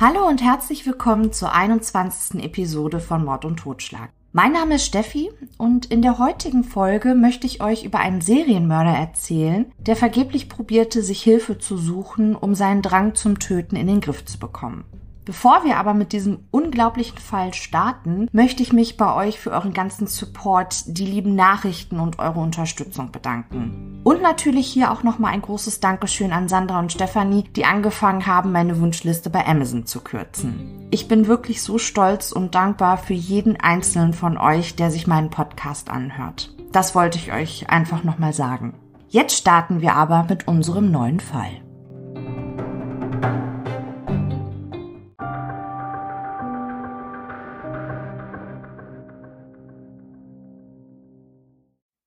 Hallo und herzlich willkommen zur 21. Episode von Mord und Totschlag. Mein Name ist Steffi und in der heutigen Folge möchte ich euch über einen Serienmörder erzählen, der vergeblich probierte, sich Hilfe zu suchen, um seinen Drang zum Töten in den Griff zu bekommen. Bevor wir aber mit diesem unglaublichen Fall starten, möchte ich mich bei euch für euren ganzen Support, die lieben Nachrichten und eure Unterstützung bedanken. Und natürlich hier auch nochmal ein großes Dankeschön an Sandra und Stefanie, die angefangen haben, meine Wunschliste bei Amazon zu kürzen. Ich bin wirklich so stolz und dankbar für jeden einzelnen von euch, der sich meinen Podcast anhört. Das wollte ich euch einfach nochmal sagen. Jetzt starten wir aber mit unserem neuen Fall.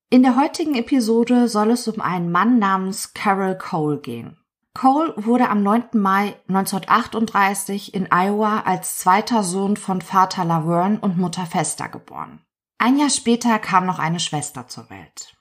In der heutigen Episode soll es um einen Mann namens Carroll Cole gehen. Cole wurde am 9. Mai 1938 in Iowa als zweiter Sohn von Vater Laverne und Mutter Vesta geboren. Ein Jahr später kam noch eine Schwester zur Welt.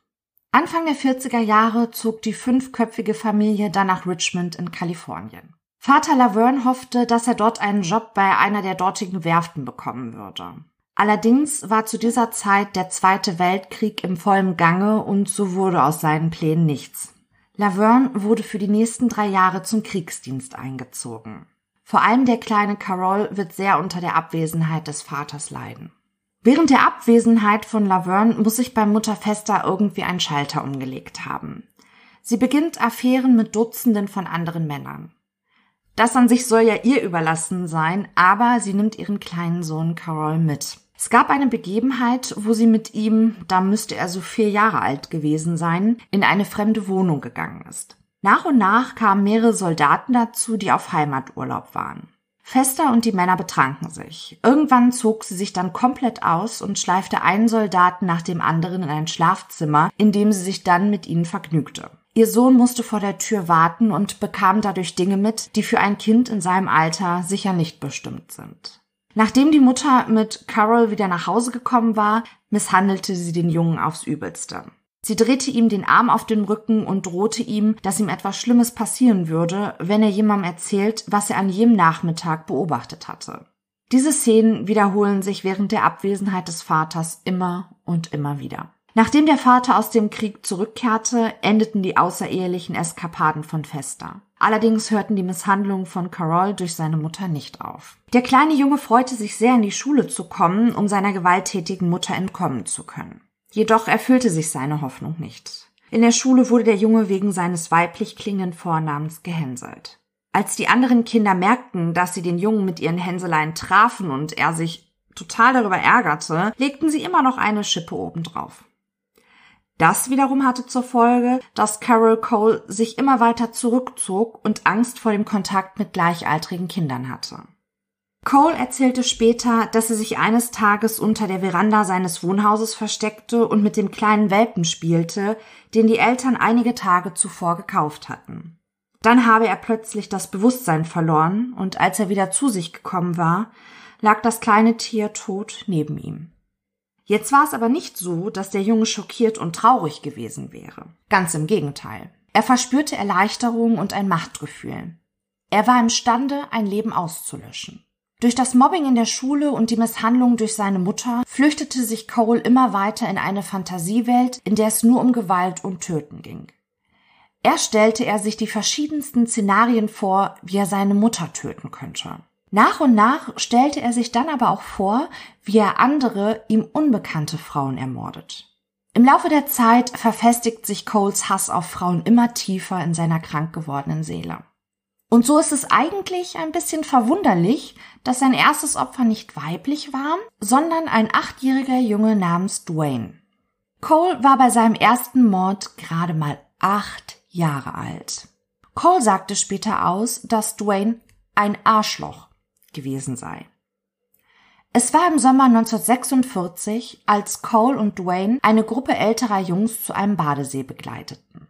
Anfang der 40er Jahre zog die fünfköpfige Familie dann nach Richmond in Kalifornien. Vater Laverne hoffte, dass er dort einen Job bei einer der dortigen Werften bekommen würde. Allerdings war zu dieser Zeit der Zweite Weltkrieg im vollen Gange und so wurde aus seinen Plänen nichts. Laverne wurde für die nächsten 3 Jahre zum Kriegsdienst eingezogen. Vor allem der kleine Carroll wird sehr unter der Abwesenheit des Vaters leiden. Während der Abwesenheit von Laverne muss sich bei Mutter Vesta irgendwie ein Schalter umgelegt haben. Sie beginnt Affären mit Dutzenden von anderen Männern. Das an sich soll ja ihr überlassen sein, aber sie nimmt ihren kleinen Sohn Carroll mit. Es gab eine Begebenheit, wo sie mit ihm, da müsste er so 4 Jahre alt gewesen sein, in eine fremde Wohnung gegangen ist. Nach und nach kamen mehrere Soldaten dazu, die auf Heimaturlaub waren. Vesta und die Männer betranken sich. Irgendwann zog sie sich dann komplett aus und schleifte einen Soldaten nach dem anderen in ein Schlafzimmer, in dem sie sich dann mit ihnen vergnügte. Ihr Sohn musste vor der Tür warten und bekam dadurch Dinge mit, die für ein Kind in seinem Alter sicher nicht bestimmt sind. Nachdem die Mutter mit Carroll wieder nach Hause gekommen war, misshandelte sie den Jungen aufs Übelste. Sie drehte ihm den Arm auf den Rücken und drohte ihm, dass ihm etwas Schlimmes passieren würde, wenn er jemandem erzählt, was er an jedem Nachmittag beobachtet hatte. Diese Szenen wiederholen sich während der Abwesenheit des Vaters immer und immer wieder. Nachdem der Vater aus dem Krieg zurückkehrte, endeten die außerehelichen Eskapaden von Vesta. Allerdings hörten die Misshandlungen von Carroll durch seine Mutter nicht auf. Der kleine Junge freute sich sehr, in die Schule zu kommen, um seiner gewalttätigen Mutter entkommen zu können. Jedoch erfüllte sich seine Hoffnung nicht. In der Schule wurde der Junge wegen seines weiblich klingenden Vornamens gehänselt. Als die anderen Kinder merkten, dass sie den Jungen mit ihren Hänseleien trafen und er sich total darüber ärgerte, legten sie immer noch eine Schippe obendrauf. Das wiederum hatte zur Folge, dass Carroll Cole sich immer weiter zurückzog und Angst vor dem Kontakt mit gleichaltrigen Kindern hatte. Cole erzählte später, dass er sich eines Tages unter der Veranda seines Wohnhauses versteckte und mit dem kleinen Welpen spielte, den die Eltern einige Tage zuvor gekauft hatten. Dann habe er plötzlich das Bewusstsein verloren und als er wieder zu sich gekommen war, lag das kleine Tier tot neben ihm. Jetzt war es aber nicht so, dass der Junge schockiert und traurig gewesen wäre. Ganz im Gegenteil. Er verspürte Erleichterung und ein Machtgefühl. Er war imstande, ein Leben auszulöschen. Durch das Mobbing in der Schule und die Misshandlung durch seine Mutter flüchtete sich Cole immer weiter in eine Fantasiewelt, in der es nur um Gewalt und Töten ging. Erst stellte er sich die verschiedensten Szenarien vor, wie er seine Mutter töten könnte. Nach und nach stellte er sich dann aber auch vor, wie er andere, ihm unbekannte Frauen ermordet. Im Laufe der Zeit verfestigt sich Coles Hass auf Frauen immer tiefer in seiner krank gewordenen Seele. Und so ist es eigentlich ein bisschen verwunderlich, dass sein erstes Opfer nicht weiblich war, sondern ein 8-jähriger Junge namens Duane. Cole war bei seinem ersten Mord gerade mal 8 Jahre alt. Cole sagte später aus, dass Duane ein Arschloch gewesen sei. Es war im Sommer 1946, als Cole und Duane eine Gruppe älterer Jungs zu einem Badesee begleiteten.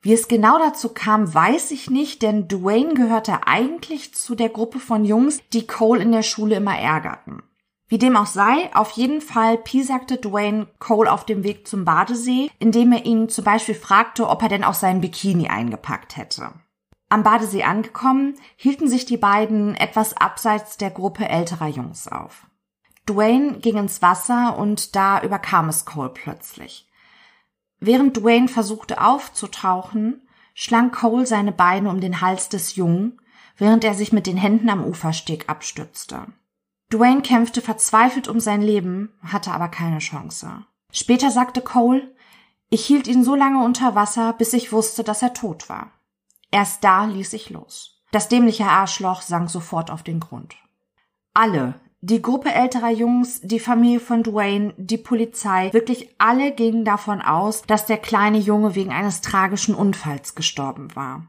Wie es genau dazu kam, weiß ich nicht, denn Duane gehörte eigentlich zu der Gruppe von Jungs, die Cole in der Schule immer ärgerten. Wie dem auch sei, auf jeden Fall piesagte Duane Cole auf dem Weg zum Badesee, indem er ihn zum Beispiel fragte, ob er denn auch seinen Bikini eingepackt hätte. Am Badesee angekommen, hielten sich die beiden etwas abseits der Gruppe älterer Jungs auf. Duane ging ins Wasser und da überkam es Cole plötzlich. Während Duane versuchte aufzutauchen, schlang Cole seine Beine um den Hals des Jungen, während er sich mit den Händen am Ufersteg abstützte. Duane kämpfte verzweifelt um sein Leben, hatte aber keine Chance. Später sagte Cole, ich hielt ihn so lange unter Wasser, bis ich wusste, dass er tot war. Erst da ließ ich los. Das dämliche Arschloch sank sofort auf den Grund. Alle, die Gruppe älterer Jungs, die Familie von Duane, die Polizei, wirklich alle gingen davon aus, dass der kleine Junge wegen eines tragischen Unfalls gestorben war.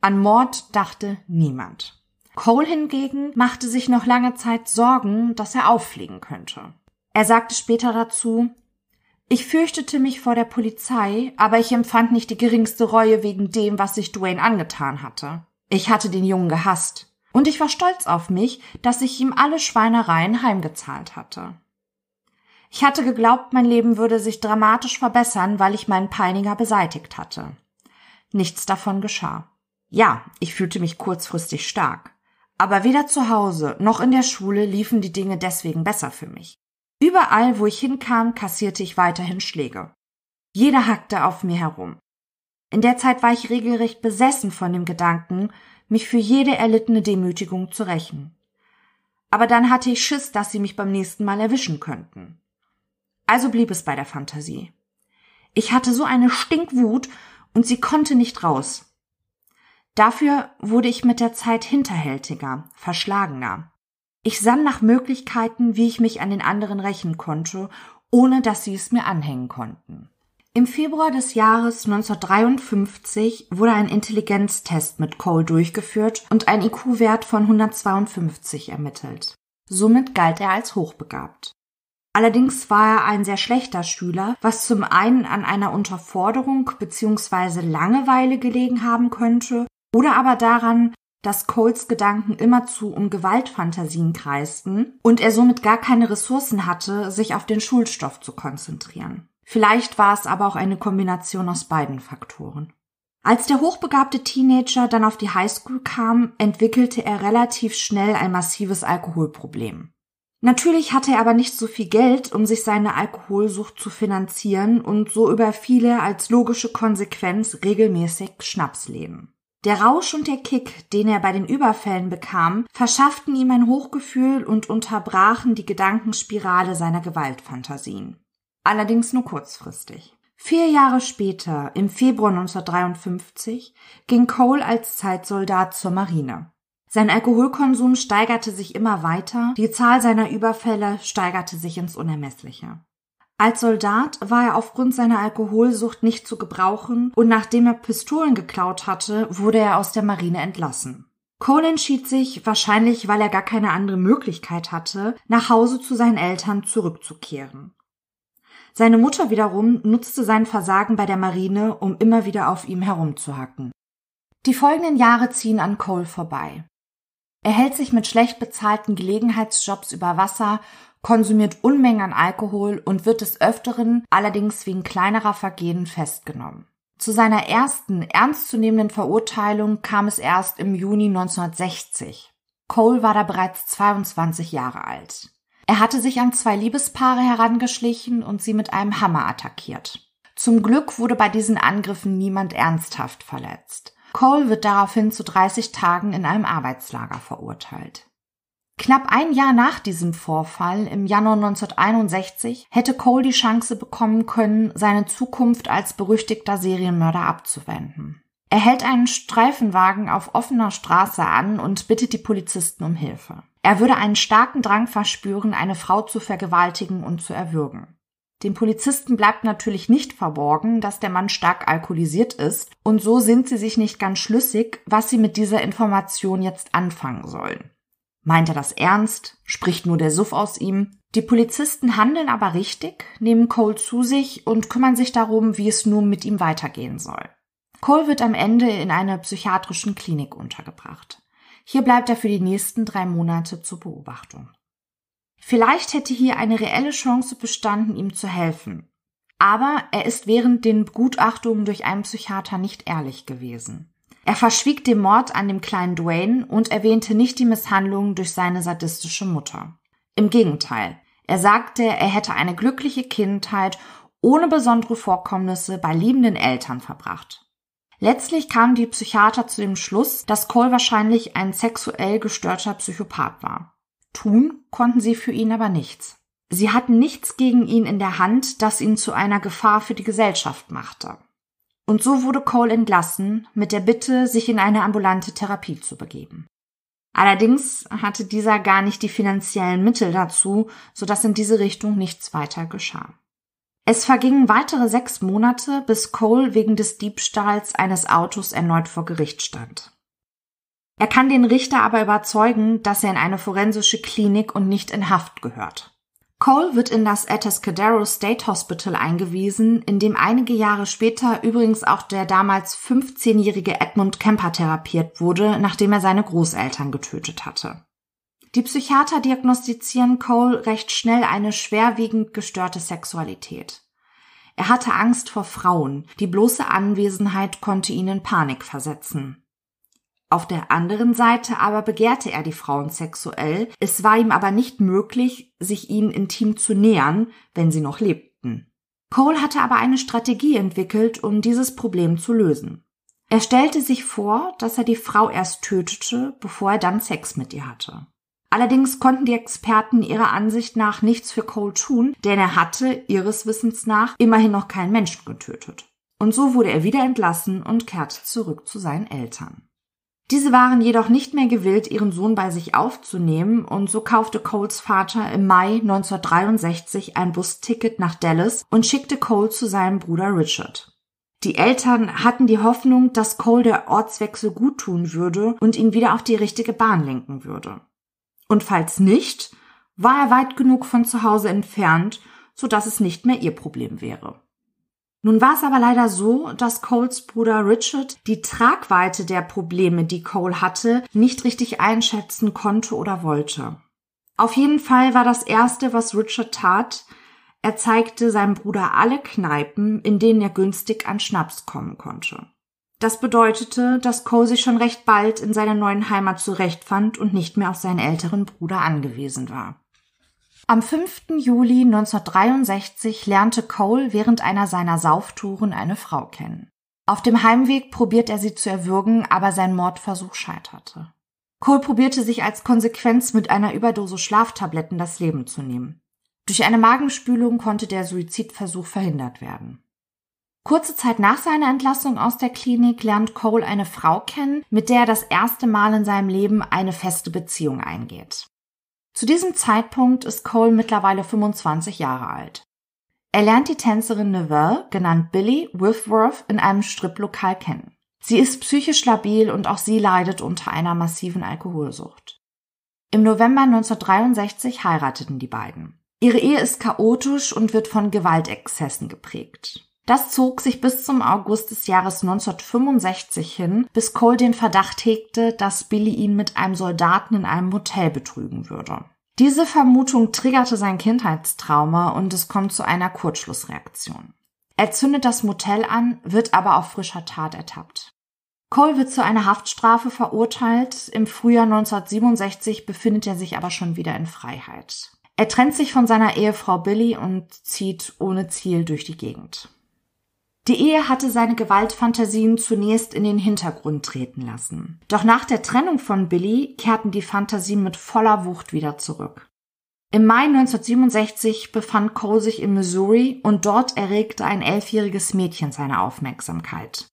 An Mord dachte niemand. Cole hingegen machte sich noch lange Zeit Sorgen, dass er auffliegen könnte. Er sagte später dazu, ich fürchtete mich vor der Polizei, aber ich empfand nicht die geringste Reue wegen dem, was ich Duane angetan hatte. Ich hatte den Jungen gehasst. Und ich war stolz auf mich, dass ich ihm alle Schweinereien heimgezahlt hatte. Ich hatte geglaubt, mein Leben würde sich dramatisch verbessern, weil ich meinen Peiniger beseitigt hatte. Nichts davon geschah. Ja, ich fühlte mich kurzfristig stark. Aber weder zu Hause noch in der Schule liefen die Dinge deswegen besser für mich. Überall, wo ich hinkam, kassierte ich weiterhin Schläge. Jeder hackte auf mir herum. In der Zeit war ich regelrecht besessen von dem Gedanken, mich für jede erlittene Demütigung zu rächen. Aber dann hatte ich Schiss, dass sie mich beim nächsten Mal erwischen könnten. Also blieb es bei der Fantasie. Ich hatte so eine Stinkwut und sie konnte nicht raus. Dafür wurde ich mit der Zeit hinterhältiger, verschlagener. Ich sann nach Möglichkeiten, wie ich mich an den anderen rächen konnte, ohne dass sie es mir anhängen konnten. Im Februar des Jahres 1953 wurde ein Intelligenztest mit Cole durchgeführt und ein IQ-Wert von 152 ermittelt. Somit galt er als hochbegabt. Allerdings war er ein sehr schlechter Schüler, was zum einen an einer Unterforderung bzw. Langeweile gelegen haben könnte oder aber daran, dass Coles Gedanken immerzu um Gewaltfantasien kreisten und er somit gar keine Ressourcen hatte, sich auf den Schulstoff zu konzentrieren. Vielleicht war es aber auch eine Kombination aus beiden Faktoren. Als der hochbegabte Teenager dann auf die Highschool kam, entwickelte er relativ schnell ein massives Alkoholproblem. Natürlich hatte er aber nicht so viel Geld, um sich seine Alkoholsucht zu finanzieren und so überfiel er als logische Konsequenz regelmäßig Schnapsläden. Der Rausch und der Kick, den er bei den Überfällen bekam, verschafften ihm ein Hochgefühl und unterbrachen die Gedankenspirale seiner Gewaltfantasien. Allerdings nur kurzfristig. 4 Jahre später, im Februar 1953, ging Cole als Zeitsoldat zur Marine. Sein Alkoholkonsum steigerte sich immer weiter, die Zahl seiner Überfälle steigerte sich ins Unermessliche. Als Soldat war er aufgrund seiner Alkoholsucht nicht zu gebrauchen und nachdem er Pistolen geklaut hatte, wurde er aus der Marine entlassen. Cole entschied sich, wahrscheinlich weil er gar keine andere Möglichkeit hatte, nach Hause zu seinen Eltern zurückzukehren. Seine Mutter wiederum nutzte sein Versagen bei der Marine, um immer wieder auf ihm herumzuhacken. Die folgenden Jahre ziehen an Cole vorbei. Er hält sich mit schlecht bezahlten Gelegenheitsjobs über Wasser, konsumiert Unmengen an Alkohol und wird des Öfteren allerdings wegen kleinerer Vergehen festgenommen. Zu seiner ersten ernstzunehmenden Verurteilung kam es erst im Juni 1960. Cole war da bereits 22 Jahre alt. Er hatte sich an 2 Liebespaare herangeschlichen und sie mit einem Hammer attackiert. Zum Glück wurde bei diesen Angriffen niemand ernsthaft verletzt. Cole wird daraufhin zu 30 Tagen in einem Arbeitslager verurteilt. Knapp ein Jahr nach diesem Vorfall, im Januar 1961, hätte Cole die Chance bekommen können, seine Zukunft als berüchtigter Serienmörder abzuwenden. Er hält einen Streifenwagen auf offener Straße an und bittet die Polizisten um Hilfe. Er würde einen starken Drang verspüren, eine Frau zu vergewaltigen und zu erwürgen. Den Polizisten bleibt natürlich nicht verborgen, dass der Mann stark alkoholisiert ist und so sind sie sich nicht ganz schlüssig, was sie mit dieser Information jetzt anfangen sollen. Meint er das ernst? Spricht nur der Suff aus ihm? Die Polizisten handeln aber richtig, nehmen Cole zu sich und kümmern sich darum, wie es nun mit ihm weitergehen soll. Cole wird am Ende in einer psychiatrischen Klinik untergebracht. Hier bleibt er für die nächsten 3 Monate zur Beobachtung. Vielleicht hätte hier eine reelle Chance bestanden, ihm zu helfen. Aber er ist während den Begutachtungen durch einen Psychiater nicht ehrlich gewesen. Er verschwieg den Mord an dem kleinen Duane und erwähnte nicht die Misshandlung durch seine sadistische Mutter. Im Gegenteil, er sagte, er hätte eine glückliche Kindheit ohne besondere Vorkommnisse bei liebenden Eltern verbracht. Letztlich kamen die Psychiater zu dem Schluss, dass Cole wahrscheinlich ein sexuell gestörter Psychopath war. Tun konnten sie für ihn aber nichts. Sie hatten nichts gegen ihn in der Hand, das ihn zu einer Gefahr für die Gesellschaft machte. Und so wurde Cole entlassen, mit der Bitte, sich in eine ambulante Therapie zu begeben. Allerdings hatte dieser gar nicht die finanziellen Mittel dazu, sodass in diese Richtung nichts weiter geschah. Es vergingen weitere 6 Monate, bis Cole wegen des Diebstahls eines Autos erneut vor Gericht stand. Er kann den Richter aber überzeugen, dass er in eine forensische Klinik und nicht in Haft gehört. Cole wird in das Atascadero State Hospital eingewiesen, in dem einige Jahre später übrigens auch der damals 15-jährige Edmund Kemper therapiert wurde, nachdem er seine Großeltern getötet hatte. Die Psychiater diagnostizieren Cole recht schnell eine schwerwiegend gestörte Sexualität. Er hatte Angst vor Frauen, die bloße Anwesenheit konnte ihn in Panik versetzen. Auf der anderen Seite aber begehrte er die Frauen sexuell, es war ihm aber nicht möglich, sich ihnen intim zu nähern, wenn sie noch lebten. Cole hatte aber eine Strategie entwickelt, um dieses Problem zu lösen. Er stellte sich vor, dass er die Frau erst tötete, bevor er dann Sex mit ihr hatte. Allerdings konnten die Experten ihrer Ansicht nach nichts für Cole tun, denn er hatte, ihres Wissens nach, immerhin noch keinen Menschen getötet. Und so wurde er wieder entlassen und kehrte zurück zu seinen Eltern. Diese waren jedoch nicht mehr gewillt, ihren Sohn bei sich aufzunehmen, und so kaufte Coles Vater im Mai 1963 ein Busticket nach Dallas und schickte Cole zu seinem Bruder Richard. Die Eltern hatten die Hoffnung, dass Cole der Ortswechsel guttun würde und ihn wieder auf die richtige Bahn lenken würde. Und falls nicht, war er weit genug von zu Hause entfernt, sodass es nicht mehr ihr Problem wäre. Nun war es aber leider so, dass Coles Bruder Richard die Tragweite der Probleme, die Cole hatte, nicht richtig einschätzen konnte oder wollte. Auf jeden Fall war das Erste, was Richard tat, er zeigte seinem Bruder alle Kneipen, in denen er günstig an Schnaps kommen konnte. Das bedeutete, dass Cole sich schon recht bald in seiner neuen Heimat zurechtfand und nicht mehr auf seinen älteren Bruder angewiesen war. Am 5. Juli 1963 lernte Cole während einer seiner Sauftouren eine Frau kennen. Auf dem Heimweg probiert er sie zu erwürgen, aber sein Mordversuch scheiterte. Cole probierte sich als Konsequenz mit einer Überdosis Schlaftabletten das Leben zu nehmen. Durch eine Magenspülung konnte der Suizidversuch verhindert werden. Kurze Zeit nach seiner Entlassung aus der Klinik lernt Cole eine Frau kennen, mit der er das erste Mal in seinem Leben eine feste Beziehung eingeht. Zu diesem Zeitpunkt ist Cole mittlerweile 25 Jahre alt. Er lernt die Tänzerin Neville, genannt Billy Whitworth, in einem Striplokal kennen. Sie ist psychisch labil und auch sie leidet unter einer massiven Alkoholsucht. Im November 1963 heirateten die beiden. Ihre Ehe ist chaotisch und wird von Gewaltexzessen geprägt. Das zog sich bis zum August des Jahres 1965 hin, bis Cole den Verdacht hegte, dass Billy ihn mit einem Soldaten in einem Motel betrügen würde. Diese Vermutung triggerte sein Kindheitstrauma und es kommt zu einer Kurzschlussreaktion. Er zündet das Motel an, wird aber auf frischer Tat ertappt. Cole wird zu einer Haftstrafe verurteilt, im Frühjahr 1967 befindet er sich aber schon wieder in Freiheit. Er trennt sich von seiner Ehefrau Billy und zieht ohne Ziel durch die Gegend. Die Ehe hatte seine Gewaltfantasien zunächst in den Hintergrund treten lassen. Doch nach der Trennung von Billy kehrten die Fantasien mit voller Wucht wieder zurück. Im Mai 1967 befand Cole sich in Missouri und dort erregte ein 11-jähriges Mädchen seine Aufmerksamkeit.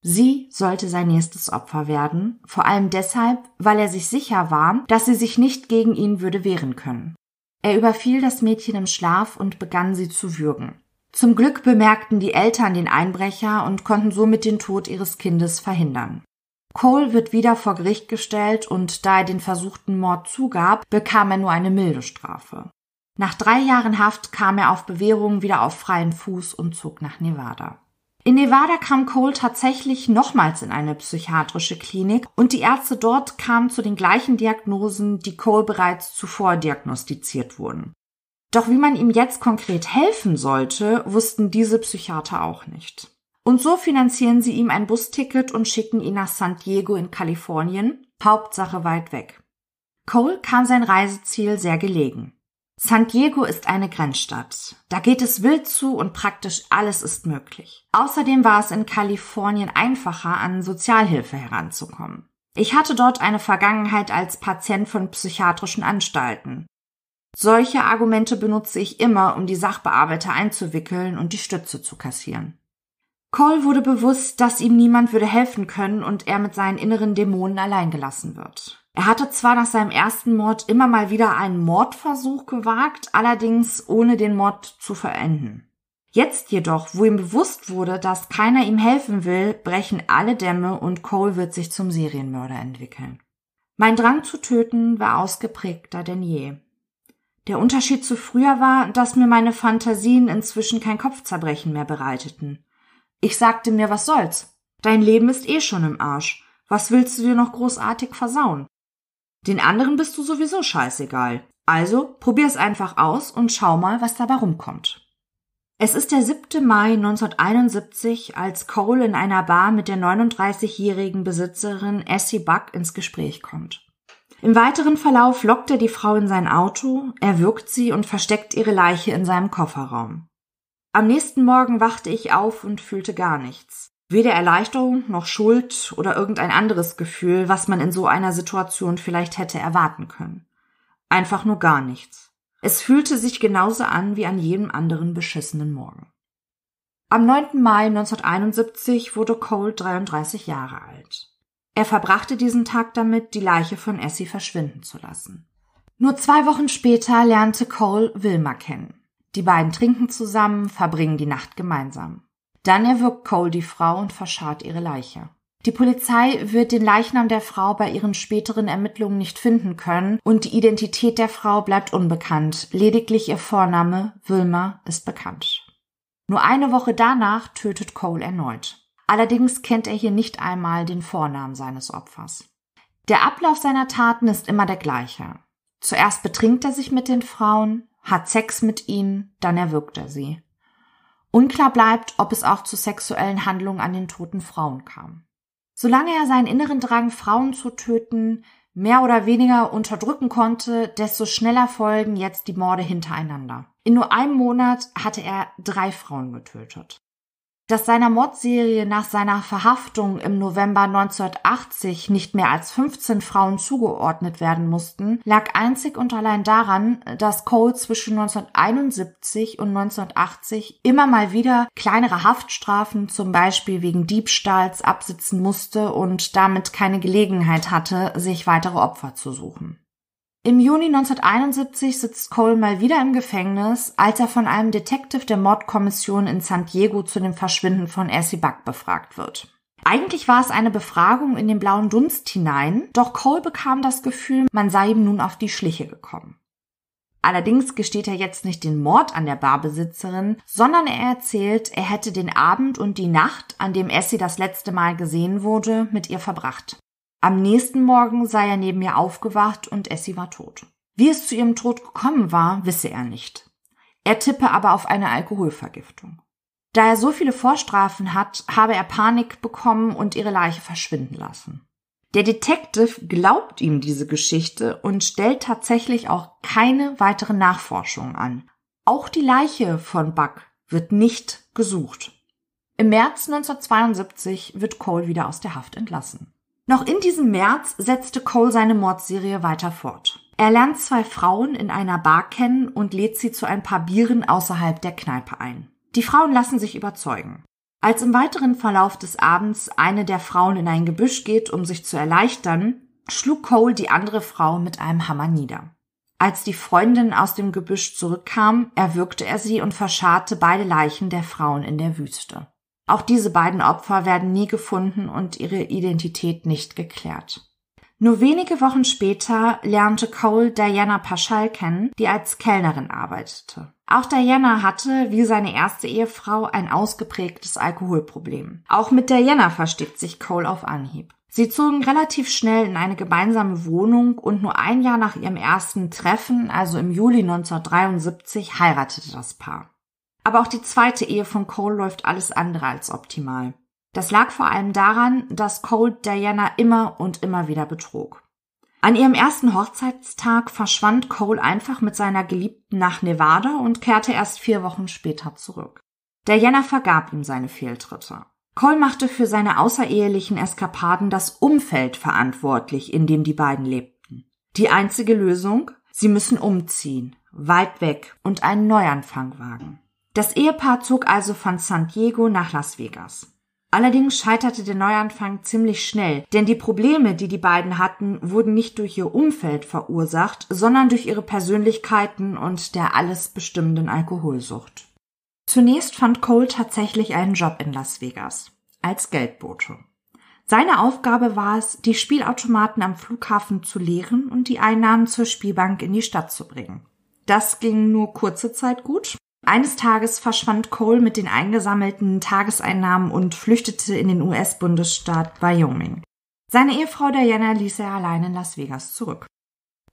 Sie sollte sein nächstes Opfer werden, vor allem deshalb, weil er sich sicher war, dass sie sich nicht gegen ihn würde wehren können. Er überfiel das Mädchen im Schlaf und begann sie zu würgen. Zum Glück bemerkten die Eltern den Einbrecher und konnten somit den Tod ihres Kindes verhindern. Cole wird wieder vor Gericht gestellt und da er den versuchten Mord zugab, bekam er nur eine milde Strafe. Nach 3 Jahren Haft kam er auf Bewährung wieder auf freien Fuß und zog nach Nevada. In Nevada kam Cole tatsächlich nochmals in eine psychiatrische Klinik und die Ärzte dort kamen zu den gleichen Diagnosen, die Cole bereits zuvor diagnostiziert wurden. Doch wie man ihm jetzt konkret helfen sollte, wussten diese Psychiater auch nicht. Und so finanzieren sie ihm ein Busticket und schicken ihn nach San Diego in Kalifornien, Hauptsache weit weg. Cole kam sein Reiseziel sehr gelegen. San Diego ist eine Grenzstadt. Da geht es wild zu und praktisch alles ist möglich. Außerdem war es in Kalifornien einfacher, an Sozialhilfe heranzukommen. Ich hatte dort eine Vergangenheit als Patient von psychiatrischen Anstalten. Solche Argumente benutze ich immer, um die Sachbearbeiter einzuwickeln und die Stütze zu kassieren. Cole wurde bewusst, dass ihm niemand würde helfen können und er mit seinen inneren Dämonen allein gelassen wird. Er hatte zwar nach seinem ersten Mord immer mal wieder einen Mordversuch gewagt, allerdings ohne den Mord zu vollenden. Jetzt jedoch, wo ihm bewusst wurde, dass keiner ihm helfen will, brechen alle Dämme und Cole wird sich zum Serienmörder entwickeln. Mein Drang zu töten war ausgeprägter denn je. Der Unterschied zu früher war, dass mir meine Fantasien inzwischen kein Kopfzerbrechen mehr bereiteten. Ich sagte mir, was soll's? Dein Leben ist eh schon im Arsch. Was willst du dir noch großartig versauen? Den anderen bist du sowieso scheißegal. Also probier's einfach aus und schau mal, was dabei rumkommt. Es ist der 7. Mai 1971, als Cole in einer Bar mit der 39-jährigen Besitzerin Essie Buck ins Gespräch kommt. Im weiteren Verlauf lockt er die Frau in sein Auto, erwürgt sie und versteckt ihre Leiche in seinem Kofferraum. Am nächsten Morgen wachte ich auf und fühlte gar nichts. Weder Erleichterung noch Schuld oder irgendein anderes Gefühl, was man in so einer Situation vielleicht hätte erwarten können. Einfach nur gar nichts. Es fühlte sich genauso an wie an jedem anderen beschissenen Morgen. Am 9. Mai 1971 wurde Cole 33 Jahre alt. Er verbrachte diesen Tag damit, die Leiche von Essie verschwinden zu lassen. Nur 2 Wochen später lernte Cole Wilma kennen. Die beiden trinken zusammen, verbringen die Nacht gemeinsam. Dann erwürgt Cole die Frau und verscharrt ihre Leiche. Die Polizei wird den Leichnam der Frau bei ihren späteren Ermittlungen nicht finden können und die Identität der Frau bleibt unbekannt. Lediglich ihr Vorname, Wilma, ist bekannt. Nur 1 Woche danach tötet Cole erneut. Allerdings kennt er hier nicht einmal den Vornamen seines Opfers. Der Ablauf seiner Taten ist immer der gleiche. Zuerst betrinkt er sich mit den Frauen, hat Sex mit ihnen, dann erwürgt er sie. Unklar bleibt, ob es auch zu sexuellen Handlungen an den toten Frauen kam. Solange er seinen inneren Drang, Frauen zu töten, mehr oder weniger unterdrücken konnte, desto schneller folgen jetzt die Morde hintereinander. In nur einem Monat hatte er 3 Frauen getötet. Dass seiner Mordserie nach seiner Verhaftung im November 1980 nicht mehr als 15 Frauen zugeordnet werden mussten, lag einzig und allein daran, dass Cole zwischen 1971 und 1980 immer mal wieder kleinere Haftstrafen, zum Beispiel wegen Diebstahls, absitzen musste und damit keine Gelegenheit hatte, sich weitere Opfer zu suchen. Im Juni 1971 sitzt Cole mal wieder im Gefängnis, als er von einem Detective der Mordkommission in San Diego zu dem Verschwinden von Essie Buck befragt wird. Eigentlich war es eine Befragung in den blauen Dunst hinein, doch Cole bekam das Gefühl, man sei ihm nun auf die Schliche gekommen. Allerdings gesteht er jetzt nicht den Mord an der Barbesitzerin, sondern er erzählt, er hätte den Abend und die Nacht, an dem Essie das letzte Mal gesehen wurde, mit ihr verbracht. Am nächsten Morgen sei er neben ihr aufgewacht und Essie war tot. Wie es zu ihrem Tod gekommen war, wisse er nicht. Er tippe aber auf eine Alkoholvergiftung. Da er so viele Vorstrafen hat, habe er Panik bekommen und ihre Leiche verschwinden lassen. Der Detective glaubt ihm diese Geschichte und stellt tatsächlich auch keine weiteren Nachforschungen an. Auch die Leiche von Buck wird nicht gesucht. Im März 1972 wird Cole wieder aus der Haft entlassen. Noch in diesem März setzte Cole seine Mordserie weiter fort. Er lernt 2 Frauen in einer Bar kennen und lädt sie zu ein paar Bieren außerhalb der Kneipe ein. Die Frauen lassen sich überzeugen. Als im weiteren Verlauf des Abends eine der Frauen in ein Gebüsch geht, um sich zu erleichtern, schlug Cole die andere Frau mit einem Hammer nieder. Als die Freundin aus dem Gebüsch zurückkam, erwürgte er sie und verscharrte beide Leichen der Frauen in der Wüste. Auch diese beiden Opfer werden nie gefunden und ihre Identität nicht geklärt. Nur wenige Wochen später lernte Cole Diana Paschal kennen, die als Kellnerin arbeitete. Auch Diana hatte, wie seine erste Ehefrau, ein ausgeprägtes Alkoholproblem. Auch mit Diana versteht sich Cole auf Anhieb. Sie zogen relativ schnell in eine gemeinsame Wohnung und nur ein Jahr nach ihrem ersten Treffen, also im Juli 1973, heiratete das Paar. Aber auch die zweite Ehe von Cole läuft alles andere als optimal. Das lag vor allem daran, dass Cole Diana immer und immer wieder betrog. An ihrem ersten Hochzeitstag verschwand Cole einfach mit seiner Geliebten nach Nevada und kehrte erst 4 Wochen später zurück. Diana vergab ihm seine Fehltritte. Cole machte für seine außerehelichen Eskapaden das Umfeld verantwortlich, in dem die beiden lebten. Die einzige Lösung? Sie müssen umziehen, weit weg und einen Neuanfang wagen. Das Ehepaar zog also von San Diego nach Las Vegas. Allerdings scheiterte der Neuanfang ziemlich schnell, denn die Probleme, die die beiden hatten, wurden nicht durch ihr Umfeld verursacht, sondern durch ihre Persönlichkeiten und der alles bestimmenden Alkoholsucht. Zunächst fand Cole tatsächlich einen Job in Las Vegas, als Geldbote. Seine Aufgabe war es, die Spielautomaten am Flughafen zu leeren und die Einnahmen zur Spielbank in die Stadt zu bringen. Das ging nur kurze Zeit gut. Eines Tages verschwand Cole mit den eingesammelten Tageseinnahmen und flüchtete in den US-Bundesstaat Wyoming. Seine Ehefrau Diana ließ er allein in Las Vegas zurück.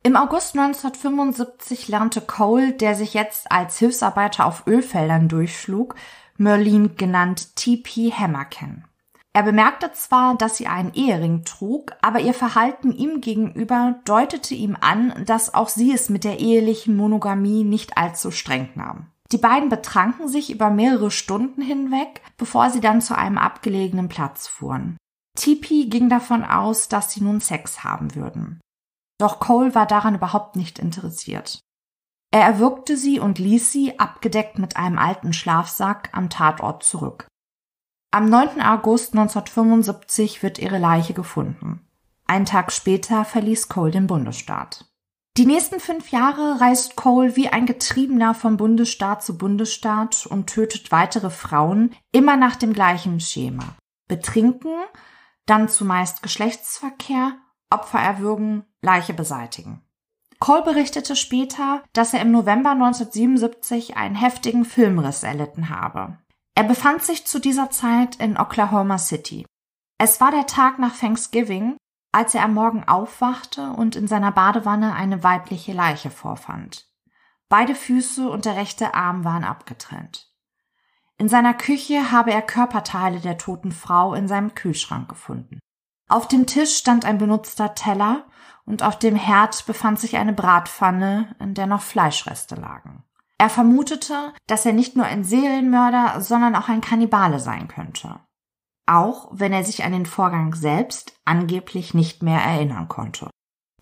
Im August 1975 lernte Cole, der sich jetzt als Hilfsarbeiter auf Ölfeldern durchschlug, Merlin, genannt T.P. Hammer, kennen. Er bemerkte zwar, dass sie einen Ehering trug, aber ihr Verhalten ihm gegenüber deutete ihm an, dass auch sie es mit der ehelichen Monogamie nicht allzu streng nahm. Die beiden betranken sich über mehrere Stunden hinweg, bevor sie dann zu einem abgelegenen Platz fuhren. T.P. ging davon aus, dass sie nun Sex haben würden. Doch Cole war daran überhaupt nicht interessiert. Er erwürgte sie und ließ sie, abgedeckt mit einem alten Schlafsack, am Tatort zurück. Am 9. August 1975 wird ihre Leiche gefunden. Einen Tag später verließ Cole den Bundesstaat. Die nächsten 5 Jahre reist Cole wie ein Getriebener von Bundesstaat zu Bundesstaat und tötet weitere Frauen, immer nach dem gleichen Schema. Betrinken, dann zumeist Geschlechtsverkehr, Opfer erwürgen, Leiche beseitigen. Cole berichtete später, dass er im November 1977 einen heftigen Filmriss erlitten habe. Er befand sich zu dieser Zeit in Oklahoma City. Es war der Tag nach Thanksgiving, als er am Morgen aufwachte und in seiner Badewanne eine weibliche Leiche vorfand. Beide Füße und der rechte Arm waren abgetrennt. In seiner Küche habe er Körperteile der toten Frau in seinem Kühlschrank gefunden. Auf dem Tisch stand ein benutzter Teller und auf dem Herd befand sich eine Bratpfanne, in der noch Fleischreste lagen. Er vermutete, dass er nicht nur ein Serienmörder, sondern auch ein Kannibale sein könnte. Auch wenn er sich an den Vorgang selbst angeblich nicht mehr erinnern konnte.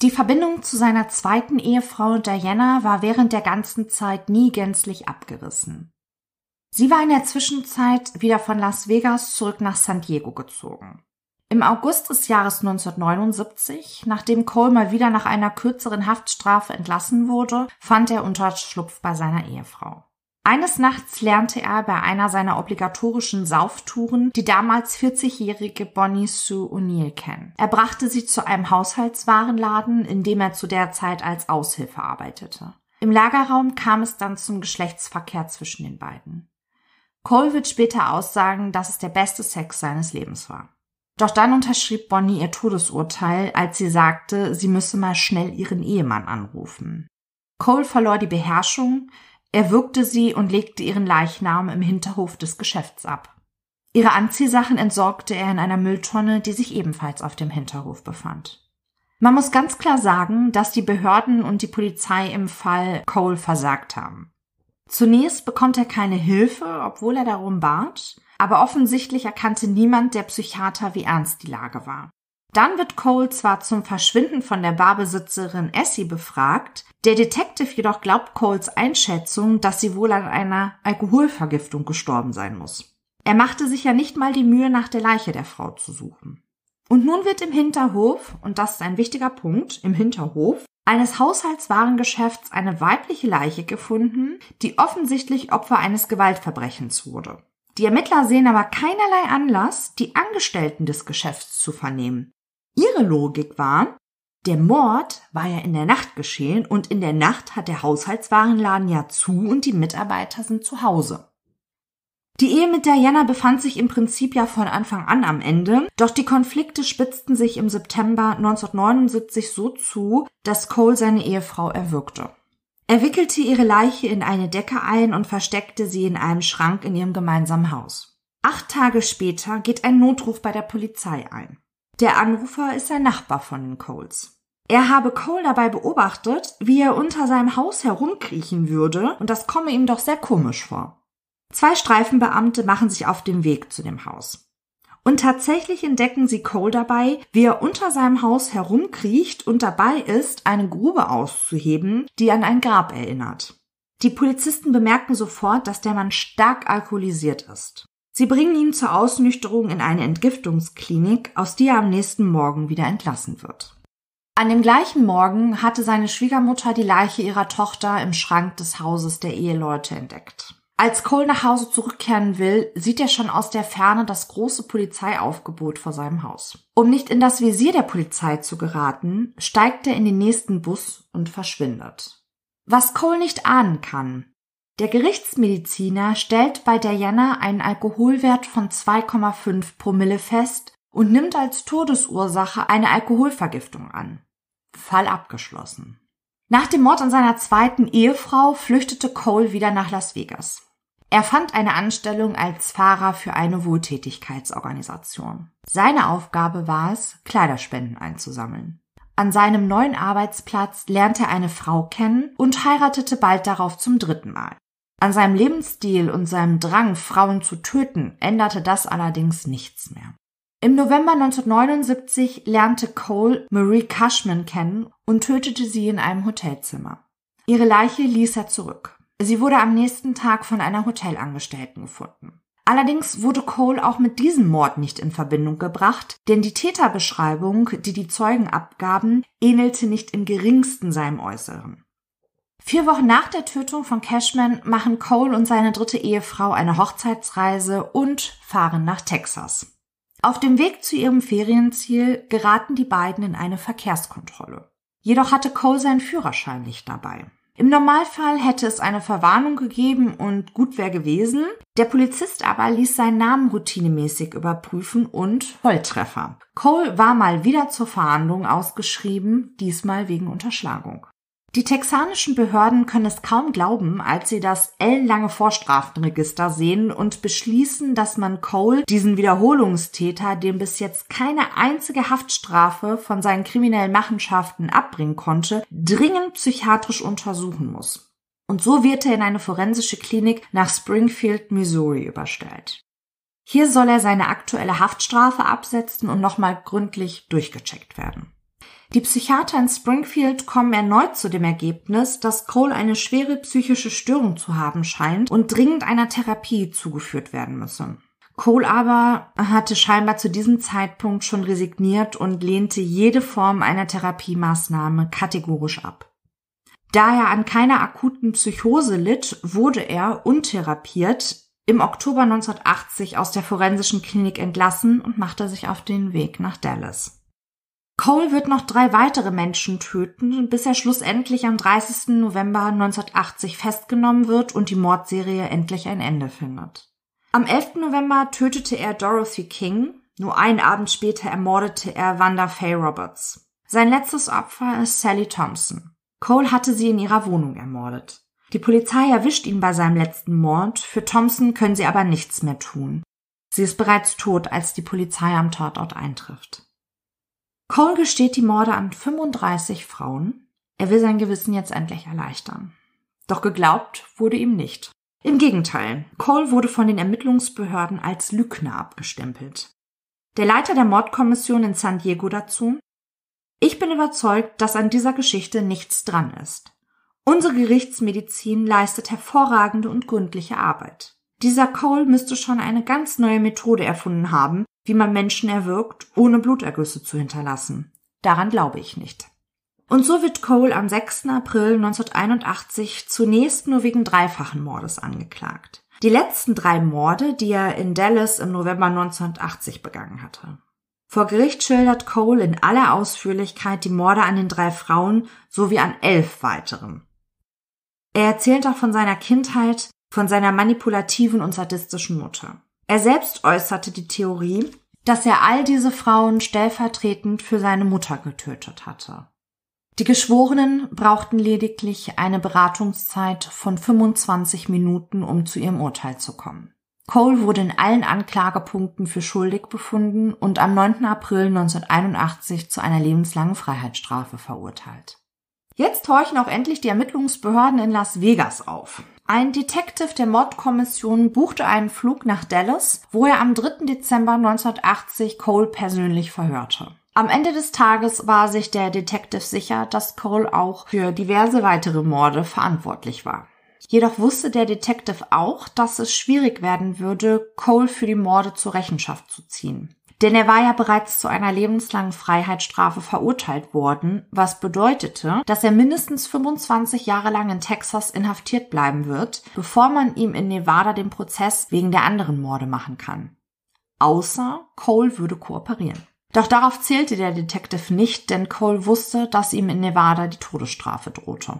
Die Verbindung zu seiner zweiten Ehefrau Diana war während der ganzen Zeit nie gänzlich abgerissen. Sie war in der Zwischenzeit wieder von Las Vegas zurück nach San Diego gezogen. Im August des Jahres 1979, nachdem Cole mal wieder nach einer kürzeren Haftstrafe entlassen wurde, fand er Unterschlupf bei seiner Ehefrau. Eines Nachts lernte er bei einer seiner obligatorischen Sauftouren die damals 40-jährige Bonnie Sue O'Neill kennen. Er brachte sie zu einem Haushaltswarenladen, in dem er zu der Zeit als Aushilfe arbeitete. Im Lagerraum kam es dann zum Geschlechtsverkehr zwischen den beiden. Cole wird später aussagen, dass es der beste Sex seines Lebens war. Doch dann unterschrieb Bonnie ihr Todesurteil, als sie sagte, sie müsse mal schnell ihren Ehemann anrufen. Cole verlor die Beherrschung. Er würgte sie und legte ihren Leichnam im Hinterhof des Geschäfts ab. Ihre Anziehsachen entsorgte er in einer Mülltonne, die sich ebenfalls auf dem Hinterhof befand. Man muss ganz klar sagen, dass die Behörden und die Polizei im Fall Cole versagt haben. Zunächst bekommt er keine Hilfe, obwohl er darum bat, aber offensichtlich erkannte niemand der Psychiater, wie ernst die Lage war. Dann wird Cole zwar zum Verschwinden von der Barbesitzerin Essie befragt, der Detective jedoch glaubt Coles Einschätzung, dass sie wohl an einer Alkoholvergiftung gestorben sein muss. Er machte sich ja nicht mal die Mühe, nach der Leiche der Frau zu suchen. Und nun wird im Hinterhof, und das ist ein wichtiger Punkt, im Hinterhof eines Haushaltswarengeschäfts eine weibliche Leiche gefunden, die offensichtlich Opfer eines Gewaltverbrechens wurde. Die Ermittler sehen aber keinerlei Anlass, die Angestellten des Geschäfts zu vernehmen. Ihre Logik war, der Mord war ja in der Nacht geschehen und in der Nacht hat der Haushaltswarenladen ja zu und die Mitarbeiter sind zu Hause. Die Ehe mit Diana befand sich im Prinzip ja von Anfang an am Ende, doch die Konflikte spitzten sich im September 1979 so zu, dass Cole seine Ehefrau erwürgte. Er wickelte ihre Leiche in eine Decke ein und versteckte sie in einem Schrank in ihrem gemeinsamen Haus. 8 Tage später geht ein Notruf bei der Polizei ein. Der Anrufer ist ein Nachbar von den Coles. Er habe Cole dabei beobachtet, wie er unter seinem Haus herumkriechen würde, und das komme ihm doch sehr komisch vor. 2 Streifenbeamte machen sich auf den Weg zu dem Haus. Und tatsächlich entdecken sie Cole dabei, wie er unter seinem Haus herumkriecht und dabei ist, eine Grube auszuheben, die an ein Grab erinnert. Die Polizisten bemerken sofort, dass der Mann stark alkoholisiert ist. Sie bringen ihn zur Ausnüchterung in eine Entgiftungsklinik, aus der er am nächsten Morgen wieder entlassen wird. An dem gleichen Morgen hatte seine Schwiegermutter die Leiche ihrer Tochter im Schrank des Hauses der Eheleute entdeckt. Als Cole nach Hause zurückkehren will, sieht er schon aus der Ferne das große Polizeiaufgebot vor seinem Haus. Um nicht in das Visier der Polizei zu geraten, steigt er in den nächsten Bus und verschwindet. Was Cole nicht ahnen kann: Der Gerichtsmediziner stellt bei Diana einen Alkoholwert von 2,5 Promille fest und nimmt als Todesursache eine Alkoholvergiftung an. Fall abgeschlossen. Nach dem Mord an seiner 2. Ehefrau flüchtete Cole wieder nach Las Vegas. Er fand eine Anstellung als Fahrer für eine Wohltätigkeitsorganisation. Seine Aufgabe war es, Kleiderspenden einzusammeln. An seinem neuen Arbeitsplatz lernte er eine Frau kennen und heiratete bald darauf zum 3. Mal. An seinem Lebensstil und seinem Drang, Frauen zu töten, änderte das allerdings nichts mehr. Im November 1979 lernte Cole Marie Cashman kennen und tötete sie in einem Hotelzimmer. Ihre Leiche ließ er zurück. Sie wurde am nächsten Tag von einer Hotelangestellten gefunden. Allerdings wurde Cole auch mit diesem Mord nicht in Verbindung gebracht, denn die Täterbeschreibung, die die Zeugen abgaben, ähnelte nicht im geringsten seinem Äußeren. 4 Wochen nach der Tötung von Cashman machen Cole und seine 3. Ehefrau eine Hochzeitsreise und fahren nach Texas. Auf dem Weg zu ihrem Ferienziel geraten die beiden in eine Verkehrskontrolle. Jedoch hatte Cole seinen Führerschein nicht dabei. Im Normalfall hätte es eine Verwarnung gegeben und gut wäre gewesen. Der Polizist aber ließ seinen Namen routinemäßig überprüfen und Volltreffer. Cole war mal wieder zur Fahndung ausgeschrieben, diesmal wegen Unterschlagung. Die texanischen Behörden können es kaum glauben, als sie das ellenlange Vorstrafenregister sehen und beschließen, dass man Cole, diesen Wiederholungstäter, dem bis jetzt keine einzige Haftstrafe von seinen kriminellen Machenschaften abbringen konnte, dringend psychiatrisch untersuchen muss. Und so wird er in eine forensische Klinik nach Springfield, Missouri, überstellt. Hier soll er seine aktuelle Haftstrafe absetzen und nochmal gründlich durchgecheckt werden. Die Psychiater in Springfield kommen erneut zu dem Ergebnis, dass Cole eine schwere psychische Störung zu haben scheint und dringend einer Therapie zugeführt werden müsse. Cole aber hatte scheinbar zu diesem Zeitpunkt schon resigniert und lehnte jede Form einer Therapiemaßnahme kategorisch ab. Da er an keiner akuten Psychose litt, wurde er untherapiert im Oktober 1980 aus der forensischen Klinik entlassen und machte sich auf den Weg nach Dallas. Cole wird noch 3 weitere Menschen töten, bis er schlussendlich am 30. November 1980 festgenommen wird und die Mordserie endlich ein Ende findet. Am 11. November tötete er Dorothy King, nur einen Abend später ermordete er Wanda Fay Roberts. Sein letztes Opfer ist Sally Thompson. Cole hatte sie in ihrer Wohnung ermordet. Die Polizei erwischt ihn bei seinem letzten Mord, für Thompson können sie aber nichts mehr tun. Sie ist bereits tot, als die Polizei am Tatort eintrifft. Cole gesteht die Morde an 35 Frauen. Er will sein Gewissen jetzt endlich erleichtern. Doch geglaubt wurde ihm nicht. Im Gegenteil, Cole wurde von den Ermittlungsbehörden als Lügner abgestempelt. Der Leiter der Mordkommission in San Diego dazu: Ich bin überzeugt, dass an dieser Geschichte nichts dran ist. Unsere Gerichtsmedizin leistet hervorragende und gründliche Arbeit. Dieser Cole müsste schon eine ganz neue Methode erfunden haben, wie man Menschen erwürgt, ohne Blutergüsse zu hinterlassen. Daran glaube ich nicht. Und so wird Cole am 6. April 1981 zunächst nur wegen 3-fachen Mordes angeklagt. Die letzten 3 Morde, die er in Dallas im November 1980 begangen hatte. Vor Gericht schildert Cole in aller Ausführlichkeit die Morde an den 3 Frauen sowie an 11 weiteren. Er erzählt auch von seiner Kindheit, von seiner manipulativen und sadistischen Mutter. Er selbst äußerte die Theorie, dass er all diese Frauen stellvertretend für seine Mutter getötet hatte. Die Geschworenen brauchten lediglich eine Beratungszeit von 25 Minuten, um zu ihrem Urteil zu kommen. Cole wurde in allen Anklagepunkten für schuldig befunden und am 9. April 1981 zu einer lebenslangen Freiheitsstrafe verurteilt. Jetzt horchen auch endlich die Ermittlungsbehörden in Las Vegas auf. Ein Detective der Mordkommission buchte einen Flug nach Dallas, wo er am 3. Dezember 1980 Cole persönlich verhörte. Am Ende des Tages war sich der Detective sicher, dass Cole auch für diverse weitere Morde verantwortlich war. Jedoch wusste der Detective auch, dass es schwierig werden würde, Cole für die Morde zur Rechenschaft zu ziehen. Denn er war ja bereits zu einer lebenslangen Freiheitsstrafe verurteilt worden, was bedeutete, dass er mindestens 25 Jahre lang in Texas inhaftiert bleiben wird, bevor man ihm in Nevada den Prozess wegen der anderen Morde machen kann. Außer Cole würde kooperieren. Doch darauf zählte der Detective nicht, denn Cole wusste, dass ihm in Nevada die Todesstrafe drohte.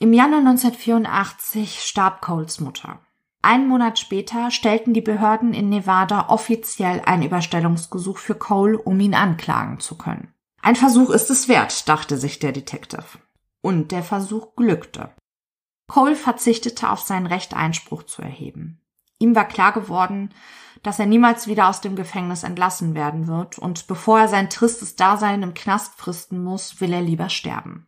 Im Januar 1984 starb Coles Mutter. Einen Monat später stellten die Behörden in Nevada offiziell ein Überstellungsgesuch für Cole, um ihn anklagen zu können. Ein Versuch ist es wert, dachte sich der Detective. Und der Versuch glückte. Cole verzichtete auf sein Recht, Einspruch zu erheben. Ihm war klar geworden, dass er niemals wieder aus dem Gefängnis entlassen werden wird, und bevor er sein tristes Dasein im Knast fristen muss, will er lieber sterben.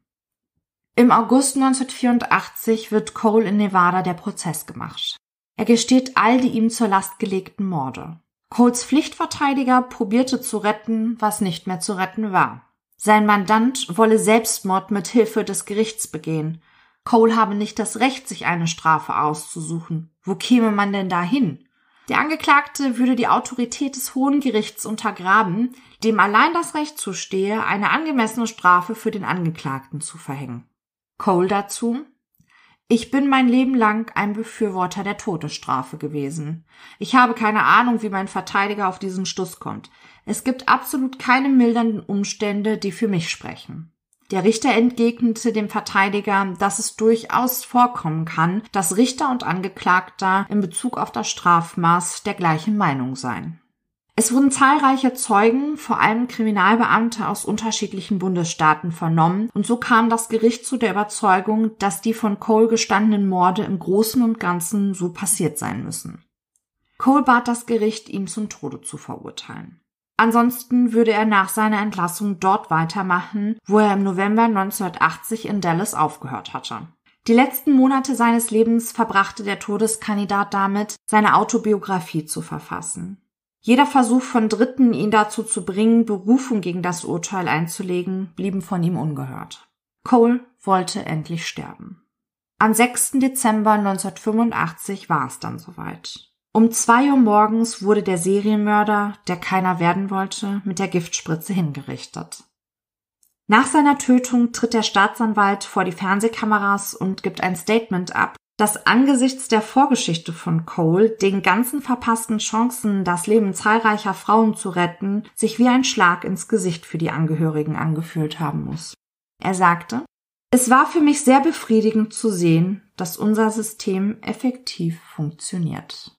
Im August 1984 wird Cole in Nevada der Prozess gemacht. Er gesteht all die ihm zur Last gelegten Morde. Coles Pflichtverteidiger probierte zu retten, was nicht mehr zu retten war. Sein Mandant wolle Selbstmord mit Hilfe des Gerichts begehen. Cole habe nicht das Recht, sich eine Strafe auszusuchen. Wo käme man denn dahin? Der Angeklagte würde die Autorität des Hohen Gerichts untergraben, dem allein das Recht zustehe, eine angemessene Strafe für den Angeklagten zu verhängen. Cole dazu: Ich bin mein Leben lang ein Befürworter der Todesstrafe gewesen. Ich habe keine Ahnung, wie mein Verteidiger auf diesen Schluss kommt. Es gibt absolut keine mildernden Umstände, die für mich sprechen. Der Richter entgegnete dem Verteidiger, dass es durchaus vorkommen kann, dass Richter und Angeklagter in Bezug auf das Strafmaß der gleichen Meinung seien. Es wurden zahlreiche Zeugen, vor allem Kriminalbeamte aus unterschiedlichen Bundesstaaten, vernommen, und so kam das Gericht zu der Überzeugung, dass die von Cole gestandenen Morde im Großen und Ganzen so passiert sein müssen. Cole bat das Gericht, ihn zum Tode zu verurteilen. Ansonsten würde er nach seiner Entlassung dort weitermachen, wo er im November 1980 in Dallas aufgehört hatte. Die letzten Monate seines Lebens verbrachte der Todeskandidat damit, seine Autobiografie zu verfassen. Jeder Versuch von Dritten, ihn dazu zu bringen, Berufung gegen das Urteil einzulegen, blieben von ihm ungehört. Cole wollte endlich sterben. Am 6. Dezember 1985 war es dann soweit. Um 2 Uhr morgens wurde der Serienmörder, der keiner werden wollte, mit der Giftspritze hingerichtet. Nach seiner Tötung tritt der Staatsanwalt vor die Fernsehkameras und gibt ein Statement ab, dass angesichts der Vorgeschichte von Cole, den ganzen verpassten Chancen, das Leben zahlreicher Frauen zu retten, sich wie ein Schlag ins Gesicht für die Angehörigen angefühlt haben muss. Er sagte: Es war für mich sehr befriedigend zu sehen, dass unser System effektiv funktioniert.